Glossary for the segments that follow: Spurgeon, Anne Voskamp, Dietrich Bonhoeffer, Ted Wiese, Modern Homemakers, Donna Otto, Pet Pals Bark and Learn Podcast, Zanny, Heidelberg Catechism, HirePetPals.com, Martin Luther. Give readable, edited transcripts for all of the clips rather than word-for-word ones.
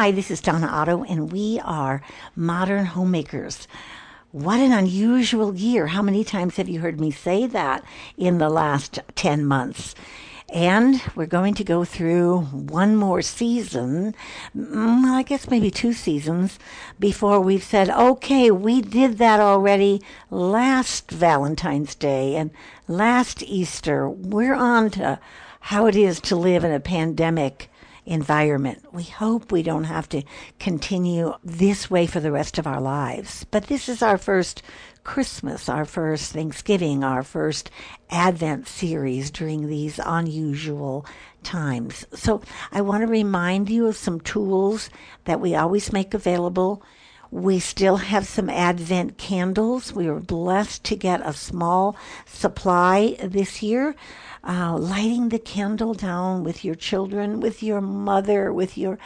Hi, this is Donna Otto, and we are Modern Homemakers. What an unusual year. How many times have you heard me say that in the last 10 months? And we're going to go through one more season, well, I guess maybe two seasons, before we've said, okay, we did that already last Valentine's Day and last Easter. We're on to how it is to live in a pandemic environment. We hope we don't have to continue this way for the rest of our lives. But this is our first Christmas, our first Thanksgiving, our first Advent series during these unusual times. So I want to remind you of some tools that we always make available. We still have some Advent candles. We were blessed to get a small supply this year. Lighting the candle down with your children, with your mother, with your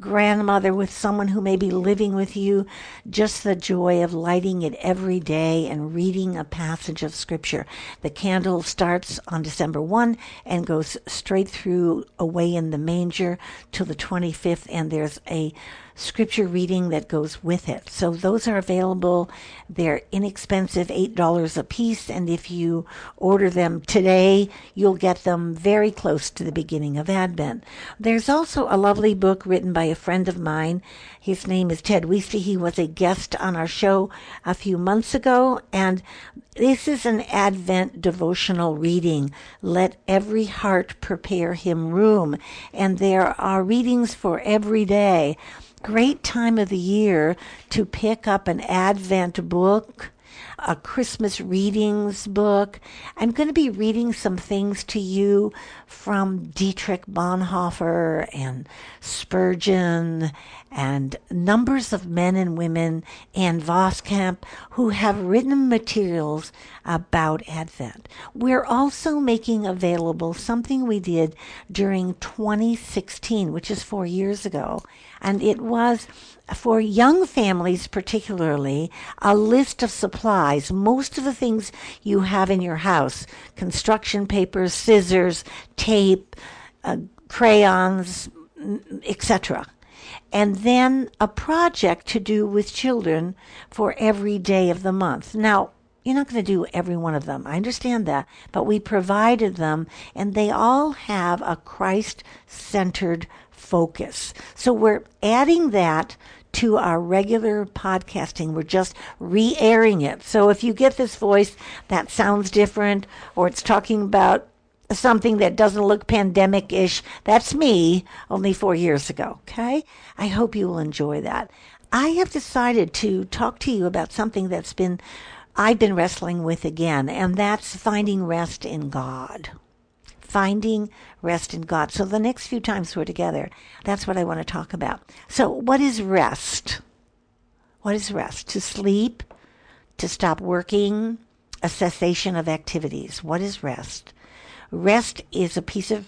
grandmother, with someone who may be living with you. Just the joy of lighting it every day and reading a passage of Scripture. The candle starts on December 1 and goes straight through Away in the Manger till the 25th, and there's a Scripture reading that goes with it. So those are available. They're inexpensive, $8 a piece, and if you order them today, you'll get them very close to the beginning of Advent. There's also a lovely book written by a friend of mine. His name is Ted Wiese. He was a guest on our show a few months ago, and this is an Advent devotional reading, Let Every Heart Prepare Him Room, and there are readings for every day. Great time of the year to pick up an Advent book, a Christmas readings book. I'm going to be reading some things to you from Dietrich Bonhoeffer and Spurgeon and numbers of men and women, Anne Voskamp, who have written materials about Advent. We're also making available something we did during 2016, which is 4 years ago, and it was for young families particularly, a list of supplies, most of the things you have in your house, construction papers, scissors, tape, crayons, etc. And then a project to do with children for every day of the month. Now, you're not going to do every one of them. I understand that. But we provided them, and they all have a Christ-centered focus. So we're adding that to our regular podcasting. We're just re-airing it. So if you get this voice that sounds different, or it's talking about something that doesn't look pandemic-ish, that's me only 4 years ago, okay? I hope you will enjoy that. I have decided to talk to you about something that's been I've been wrestling with again, and that's finding rest in God. Finding rest in God. So the next few times we're together, that's what I want to talk about. So what is rest? What is rest? To sleep, to stop working, a cessation of activities. What is rest? Rest is a piece of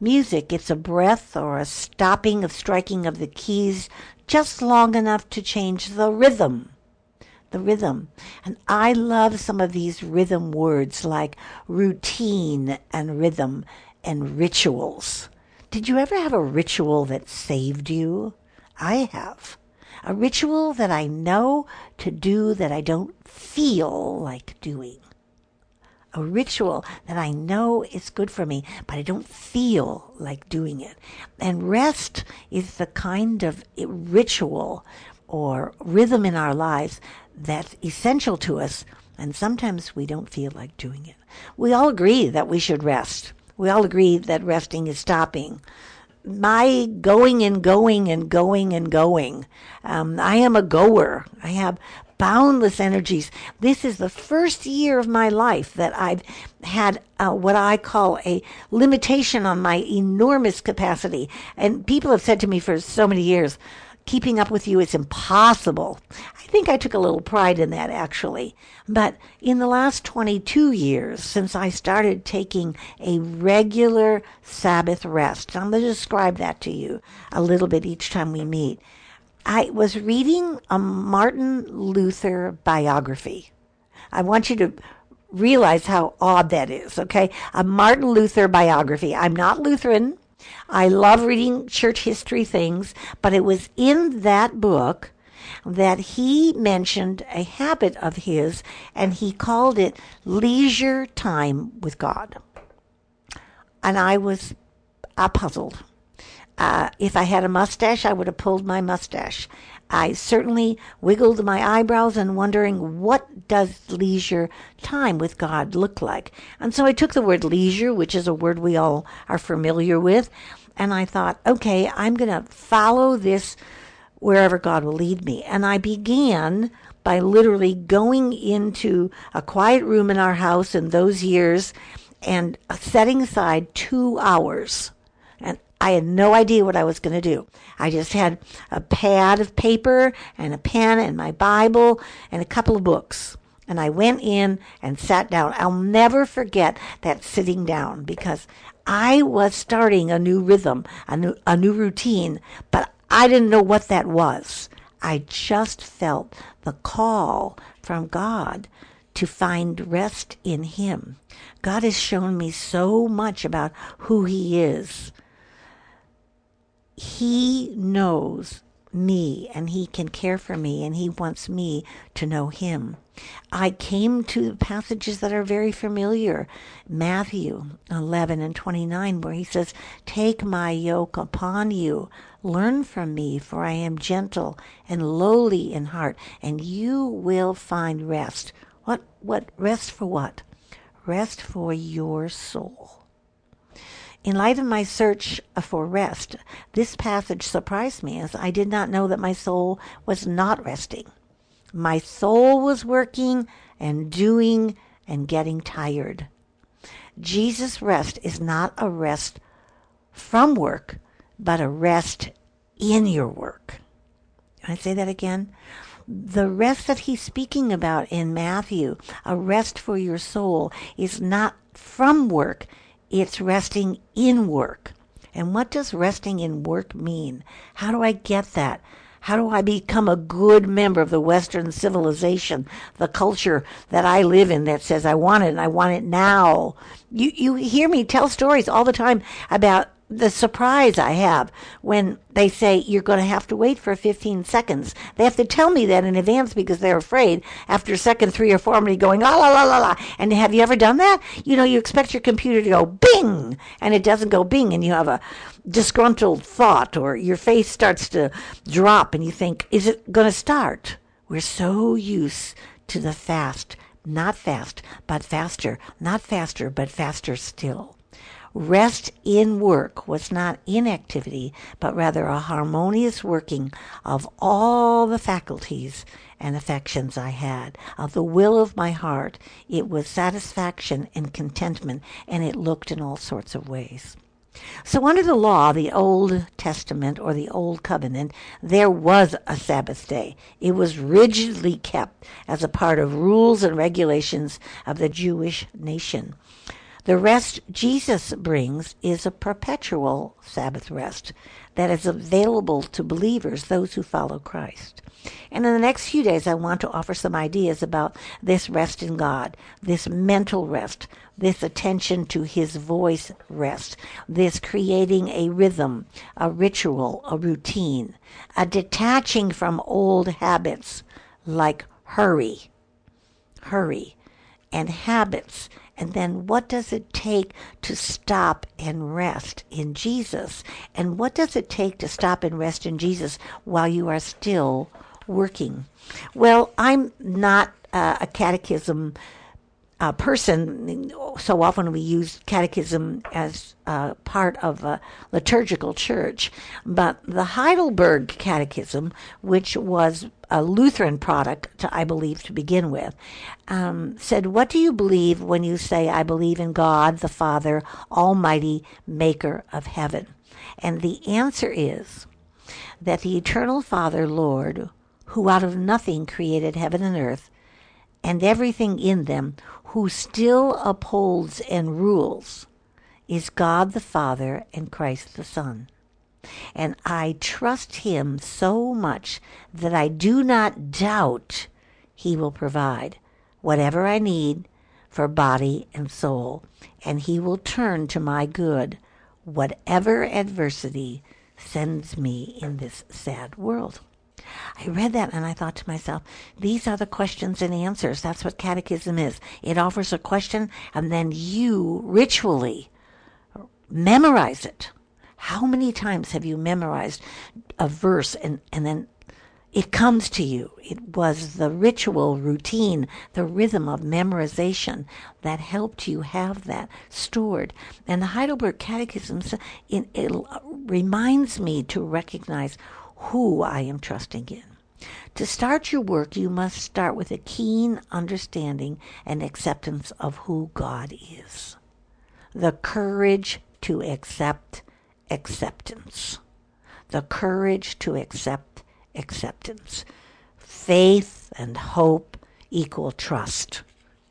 music. It's a breath or a stopping of striking of the keys just long enough to change the rhythm. And I love some of these rhythm words like routine and rhythm and rituals. Did you ever have a ritual that saved you? I have. A ritual that I know to do that I don't feel like doing. A ritual that I know is good for me, but I don't feel like doing it. And rest is the kind of ritual or rhythm in our lives that's essential to us, and sometimes we don't feel like doing it. We all agree that we should rest. We all agree that resting is stopping. My going. I am a goer. I have boundless energies. This is the first year of my life that I've had what I call a limitation on my enormous capacity. And people have said to me for so many years, keeping up with you is impossible. I think I took a little pride in that, actually. But in the last 22 years, since I started taking a regular Sabbath rest, I'm going to describe that to you a little bit each time we meet. I was reading a Martin Luther biography. I want you to realize how odd that is, okay? A Martin Luther biography. I'm not Lutheran. I love reading church history things, but it was in that book that he mentioned a habit of his, and he called it leisure time with God. And I was puzzled. If I had a mustache, I would have pulled my mustache. I certainly wiggled my eyebrows and wondering, what does leisure time with God look like? And so I took the word leisure, which is a word we all are familiar with, and I thought, okay, I'm going to follow this wherever God will lead me. And I began by literally going into a quiet room in our house in those years and setting aside 2 hours. And I had no idea what I was going to do. I just had a pad of paper and a pen and my Bible and a couple of books. And I went in and sat down. I'll never forget that sitting down, because I was starting a new rhythm, a new routine, but I didn't know what that was. I just felt the call from God to find rest in Him. God has shown me so much about who He is. He knows me, and He can care for me, and He wants me to know Him. I came to passages that are very familiar. Matthew 11 and 29, where He says, "Take my yoke upon you. Learn from me, for I am gentle and lowly in heart, and you will find rest." What rest for what? Rest for your soul. In light of my search for rest, this passage surprised me, as I did not know that my soul was not resting. My soul was working and doing and getting tired. Jesus' rest is not a rest from work, but a rest in your work. Can I say that again? The rest that He's speaking about in Matthew, a rest for your soul, is not from work. It's resting in work. And what does resting in work mean? How do I get that? How do I become a good member of the Western civilization, the culture that I live in that says I want it and I want it now? You hear me tell stories all the time about the surprise I have when they say you're going to have to wait for 15 seconds. They have to tell me that in advance because they're afraid after second 3 or 4 I'm going, "Ah, la, la, la, la." And have you ever done that? You know, you expect your computer to go bing, and it doesn't go bing, and you have a disgruntled thought, or your face starts to drop, and you think, is it going to start? We're so used to the fast, not fast, but faster, not faster, but faster still. Rest in work was not inactivity, but rather a harmonious working of all the faculties and affections I had, of the will of my heart. It was satisfaction and contentment, and it looked in all sorts of ways. So under the law, the Old Testament or the Old Covenant, there was a Sabbath day. It was rigidly kept as a part of rules and regulations of the Jewish nation. The rest Jesus brings is a perpetual Sabbath rest that is available to believers, those who follow Christ. And in the next few days, I want to offer some ideas about this rest in God, this mental rest, this attention to His voice rest, this creating a rhythm, a ritual, a routine, a detaching from old habits like hurry, and habits. And then what does it take to stop and rest in Jesus? And what does it take to stop and rest in Jesus while you are still working? Well, I'm not a catechism person. So often we use catechism as part of a liturgical church. But the Heidelberg Catechism, which was a Lutheran product, I believe, to begin with, said, "What do you believe when you say, 'I believe in God, the Father, Almighty, maker of heaven?'" And the answer is that the eternal Father, Lord, who out of nothing created heaven and earth and everything in them, who still upholds and rules, is God the Father and Christ the Son. And I trust Him so much that I do not doubt He will provide whatever I need for body and soul, and He will turn to my good whatever adversity sends me in this sad world. I read that and I thought to myself, these are the questions and answers. That's what catechism is. It offers a question and then you ritually memorize it. How many times have you memorized a verse and then it comes to you? It was the ritual routine, the rhythm of memorization that helped you have that stored. And the Heidelberg Catechism, it reminds me to recognize who I am trusting in. To start your work, you must start with a keen understanding and acceptance of who God is. The courage to accept acceptance. The courage to accept acceptance. Faith and hope equal trust,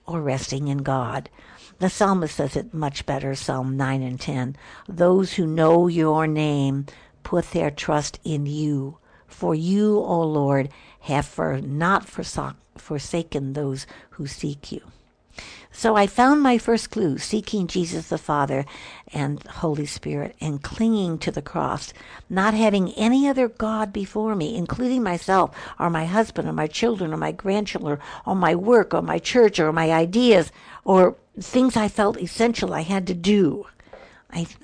or resting in God. The psalmist says it much better, Psalm 9 and 10. Those who know your name put their trust in you. For you, O Lord, have not forsaken those who seek you. So I found my first clue, seeking Jesus the Father and Holy Spirit and clinging to the cross, not having any other God before me, including myself or my husband or my children or my grandchildren or my work or my church or my ideas or things I felt essential I had to do.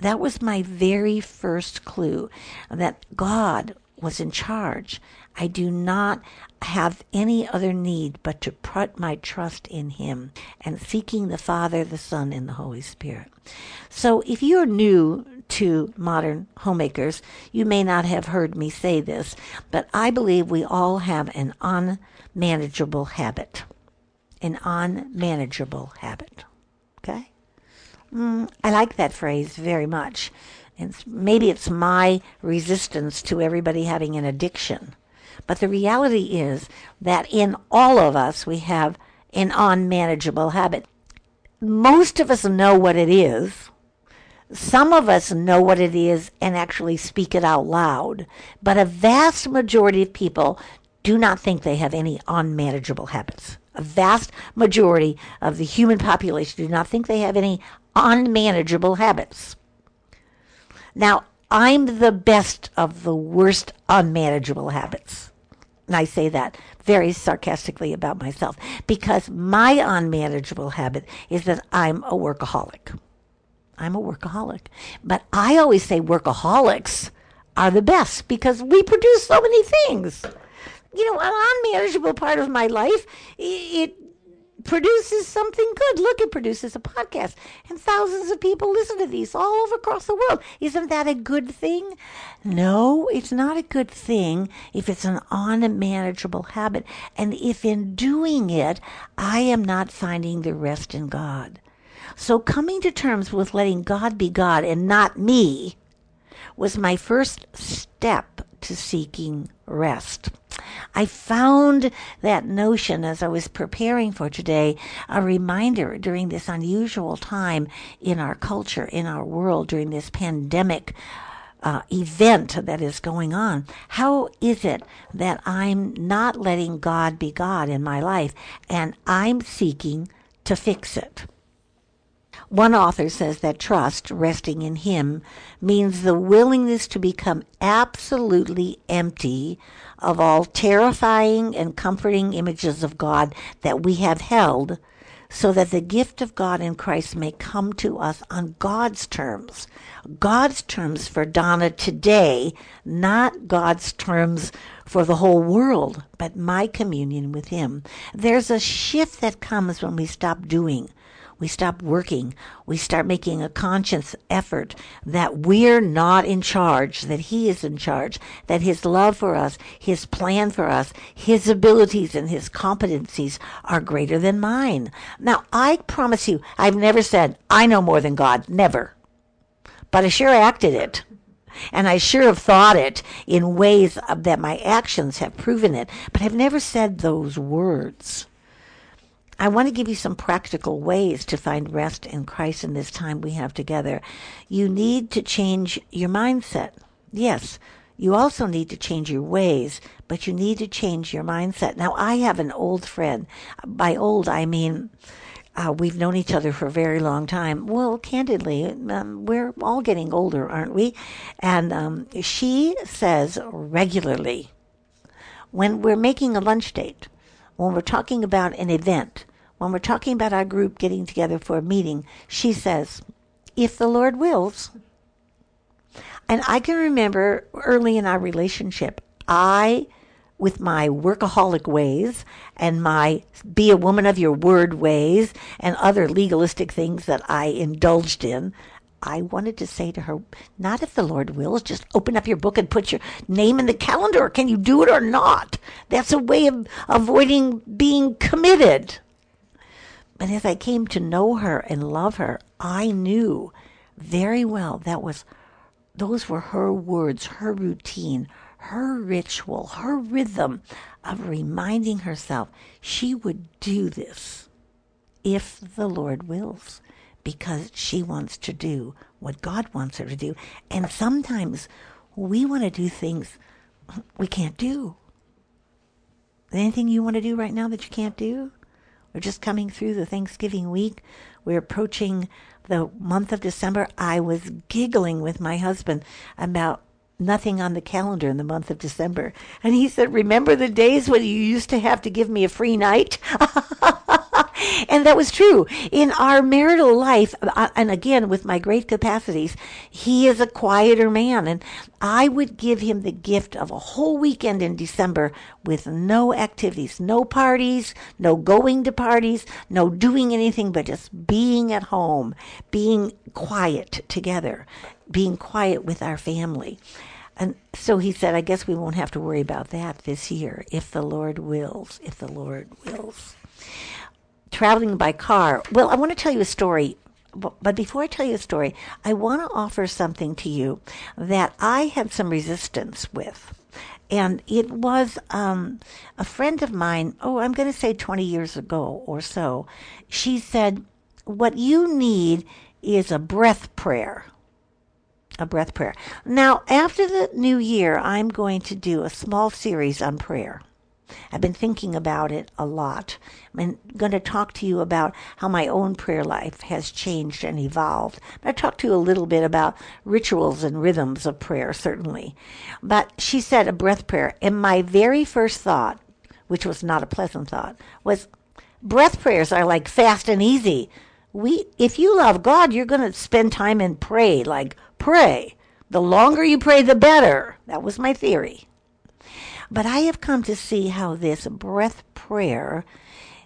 That was my very first clue that God was in charge. I do not have any other need but to put my trust in Him and seeking the Father, the Son, and the Holy Spirit. So if you're new to Modern Homemakers, you may not have heard me say this, but I believe we all have an unmanageable habit. An unmanageable habit. Okay? I like that phrase very much. And maybe it's my resistance to everybody having an addiction. But the reality is that in all of us, we have an unmanageable habit. Most of us know what it is. Some of us know what it is and actually speak it out loud. But a vast majority of people do not think they have any unmanageable habits. A vast majority of the human population do not think they have any unmanageable habits. Now, I'm the best of the worst unmanageable habits. And I say that very sarcastically about myself because my unmanageable habit is that I'm a workaholic. I'm a workaholic. But I always say workaholics are the best because we produce so many things. You know, an unmanageable part of my life, it produces something good. Look, it produces a podcast. And thousands of people listen to these all over across the world. Isn't that a good thing? No, it's not a good thing if it's an unmanageable habit. And if in doing it, I am not finding the rest in God. So coming to terms with letting God be God and not me was my first step to seeking rest. I found that notion as I was preparing for today, a reminder during this unusual time in our culture, in our world, during this pandemic event that is going on. How is it that I'm not letting God be God in my life and I'm seeking to fix it? One author says that trust, resting in Him, means the willingness to become absolutely empty of all terrifying and comforting images of God that we have held, so that the gift of God in Christ may come to us on God's terms. God's terms for Donna today, not God's terms for the whole world, but my communion with Him. There's a shift that comes when we stop doing. We stop working. We start making a conscious effort that we're not in charge, that He is in charge, that His love for us, His plan for us, His abilities and His competencies are greater than mine. Now, I promise you, I've never said, I know more than God, never. But I sure acted it. And I sure have thought it in ways that my actions have proven it. But I've never said those words. I want to give you some practical ways to find rest in Christ in this time we have together. You need to change your mindset. Yes, you also need to change your ways, but you need to change your mindset. Now, I have an old friend. By old, I mean We've known each other for a very long time. Well, candidly, we're all getting older, aren't we? And she says regularly, when we're making a lunch date, when we're talking about an event, when we're talking about our group getting together for a meeting, she says, if the Lord wills. And I can remember early in our relationship, I, with my workaholic ways and my be a woman of your word ways and other legalistic things that I indulged in, I wanted to say to her, not if the Lord wills, just open up your book and put your name in the calendar. Can you do it or not? That's a way of avoiding being committed. But as I came to know her and love her, I knew very well those were her words, her routine, her ritual, her rhythm of reminding herself she would do this if the Lord wills, because she wants to do what God wants her to do. And sometimes we want to do things we can't do. Is there anything you want to do right now that you can't do? We're just coming through the Thanksgiving week. We're approaching the month of December. I was giggling with my husband about nothing on the calendar in the month of December. And he said, remember the days when you used to have to give me a free night? And that was true. In our marital life, and again, with my great capacities, he is a quieter man. And I would give him the gift of a whole weekend in December with no activities, no parties, no going to parties, no doing anything but just being at home, being quiet together, being quiet with our family. And so he said, I guess we won't have to worry about that this year, if the Lord wills, if the Lord wills. Traveling by car. Well, I want to tell you a story, but before I tell you a story, I want to offer something to you that I had some resistance with. And it was a friend of mine, I'm going to say 20 years ago or so, she said, what you need is a breath prayer. A breath prayer. Now, after the new year, I'm going to do a small series on prayer. I've been thinking about it a lot. I'm going to talk to you about how my own prayer life has changed and evolved. I'm going to talk to you a little bit about rituals and rhythms of prayer, certainly. But she said a breath prayer. And my very first thought, which was not a pleasant thought, was breath prayers are like fast and easy. If you love God, you're going to spend time and pray, like pray. The longer you pray, the better. That was my theory. But I have come to see how this breath prayer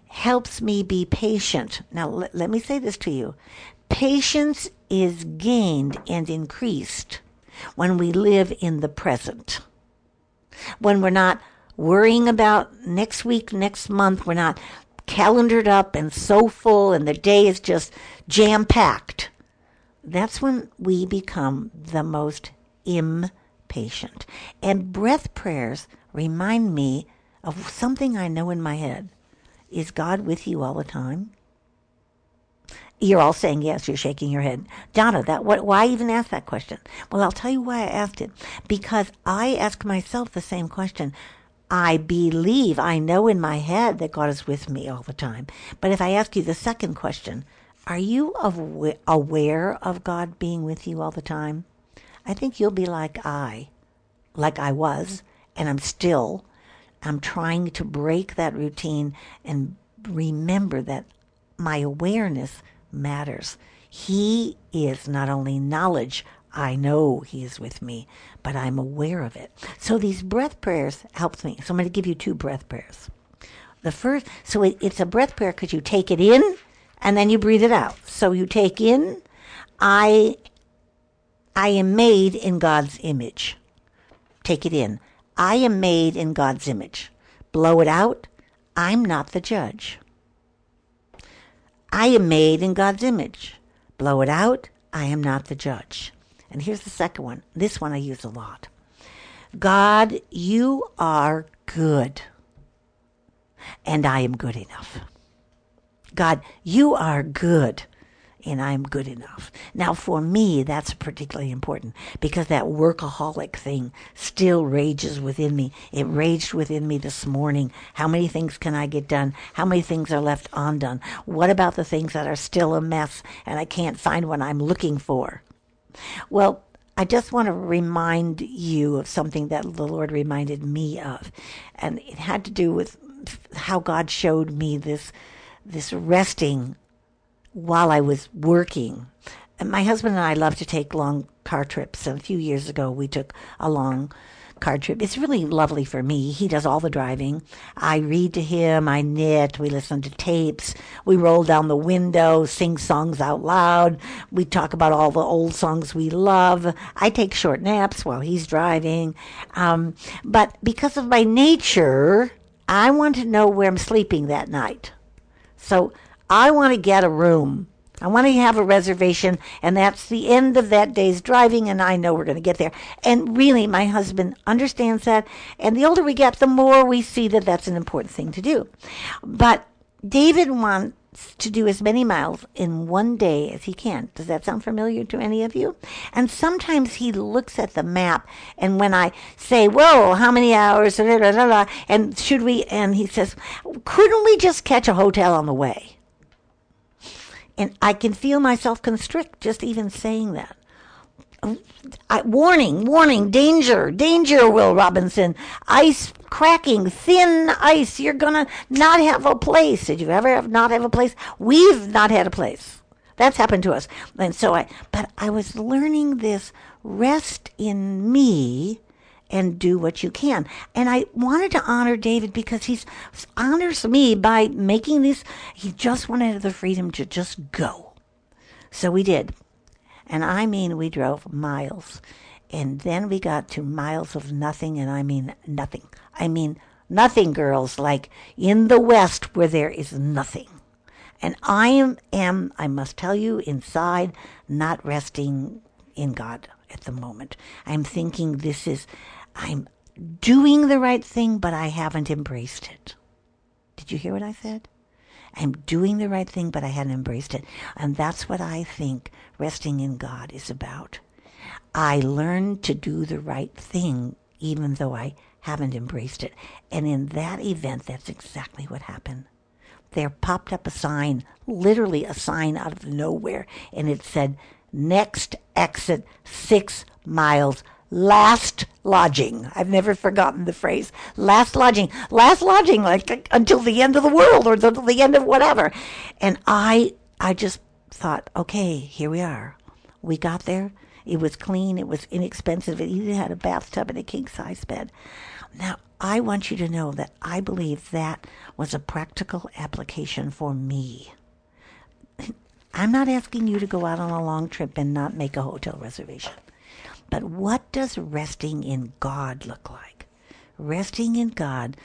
helps me be patient. Now, let me say this to you. Patience is gained and increased when we live in the present. When we're not worrying about next week, next month, we're not calendared up and so full and the day is just jam-packed. That's when we become the most impatient. And breath prayers remind me of something I know in my head. Is God with you all the time? You're all saying yes. You're shaking your head. Donna, why even ask that question? Well, I'll tell you why I asked it. Because I ask myself the same question. I believe, I know in my head that God is with me all the time. But if I ask you the second question, are you aware of God being with you all the time? I think you'll be like I was. And I'm trying to break that routine and remember that my awareness matters. He is not only knowledge, I know he is with me, but I'm aware of it. So these breath prayers help me. So I'm going to give you two breath prayers. The first, so it's a breath prayer because you take it in and then you breathe it out. So you take in, I am made in God's image. Take it in. I am made in God's image. Blow it out. I'm not the judge. I am made in God's image. Blow it out. I am not the judge. And here's the second one. This one I use a lot. God, you are good. And I am good enough. God, you are good. and I'm good enough. Now, for me, that's particularly important because that workaholic thing still rages within me. It raged within me this morning. How many things can I get done? How many things are left undone? What about the things that are still a mess and I can't find what I'm looking for? Well, I just want to remind you of something that the Lord reminded me of, and it had to do with how God showed me this resting while I was working. And my husband and I love to take long car trips. And a few years ago, we took a long car trip. It's really lovely for me. He does all the driving. I read to him. I knit. We listen to tapes. We roll down the window, sing songs out loud. We talk about all the old songs we love. I take short naps while he's driving. But because of my nature, I want to know where I'm sleeping that night. So I want to get a room. I want to have a reservation, and that's the end of that day's driving, and I know we're going to get there. And really, my husband understands that, and the older we get, the more we see that that's an important thing to do. But David wants to do as many miles in one day as he can. Does that sound familiar to any of you? And sometimes he looks at the map, and when I say, whoa, how many hours, blah, blah, blah, and should we, and he says, couldn't we just catch a hotel on the way? And I can feel myself constrict just even saying that. Warning, danger, Will Robinson. Ice cracking, thin ice. You're going to not have a place. Did you ever not have a place? We've not had a place. That's happened to us. And so I was learning this rest in me and do what you can. And I wanted to honor David because he honors me by making this. He just wanted the freedom to just go. So we did. And I mean, we drove miles. And then we got to miles of nothing, and I mean nothing. I mean nothing, girls, like in the West where there is nothing. And I am, I must tell you, inside, not resting in God at the moment. I'm thinking I'm doing the right thing, but I haven't embraced it. Did you hear what I said? I'm doing the right thing, but I haven't embraced it. And that's what I think resting in God is about. I learned to do the right thing, even though I haven't embraced it. And in that event, that's exactly what happened. There popped up a sign, literally a sign out of nowhere, and it said, next exit, 6 miles. Last lodging. I've never forgotten the phrase. Last lodging, like until the end of the world or until the end of whatever. And I just thought, okay, here we are. We got there. It was clean. It was inexpensive. It even had a bathtub and a king-size bed. Now, I want you to know that I believe that was a practical application for me. I'm not asking you to go out on a long trip and not make a hotel reservation. But what does resting in God look like? Resting in God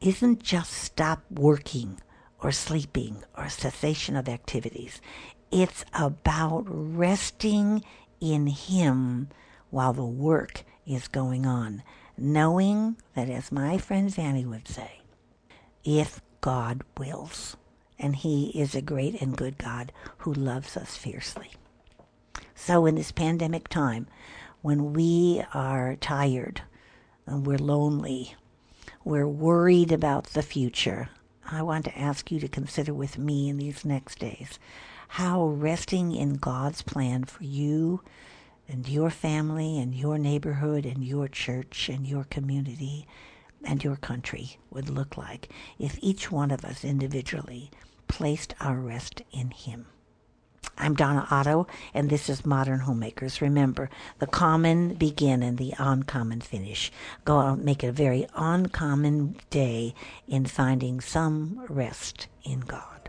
isn't just stop working or sleeping or cessation of activities. It's about resting in Him while the work is going on, knowing that, as my friend Zanny would say, if God wills, and He is a great and good God who loves us fiercely. So in this pandemic time, when we are tired, and we're lonely, we're worried about the future, I want to ask you to consider with me in these next days how resting in God's plan for you and your family and your neighborhood and your church and your community and your country would look like if each one of us individually placed our rest in Him. I'm Donna Otto, and this is Modern Homemakers. Remember, the common begin and the uncommon finish. Go out and make it a very uncommon day in finding some rest in God.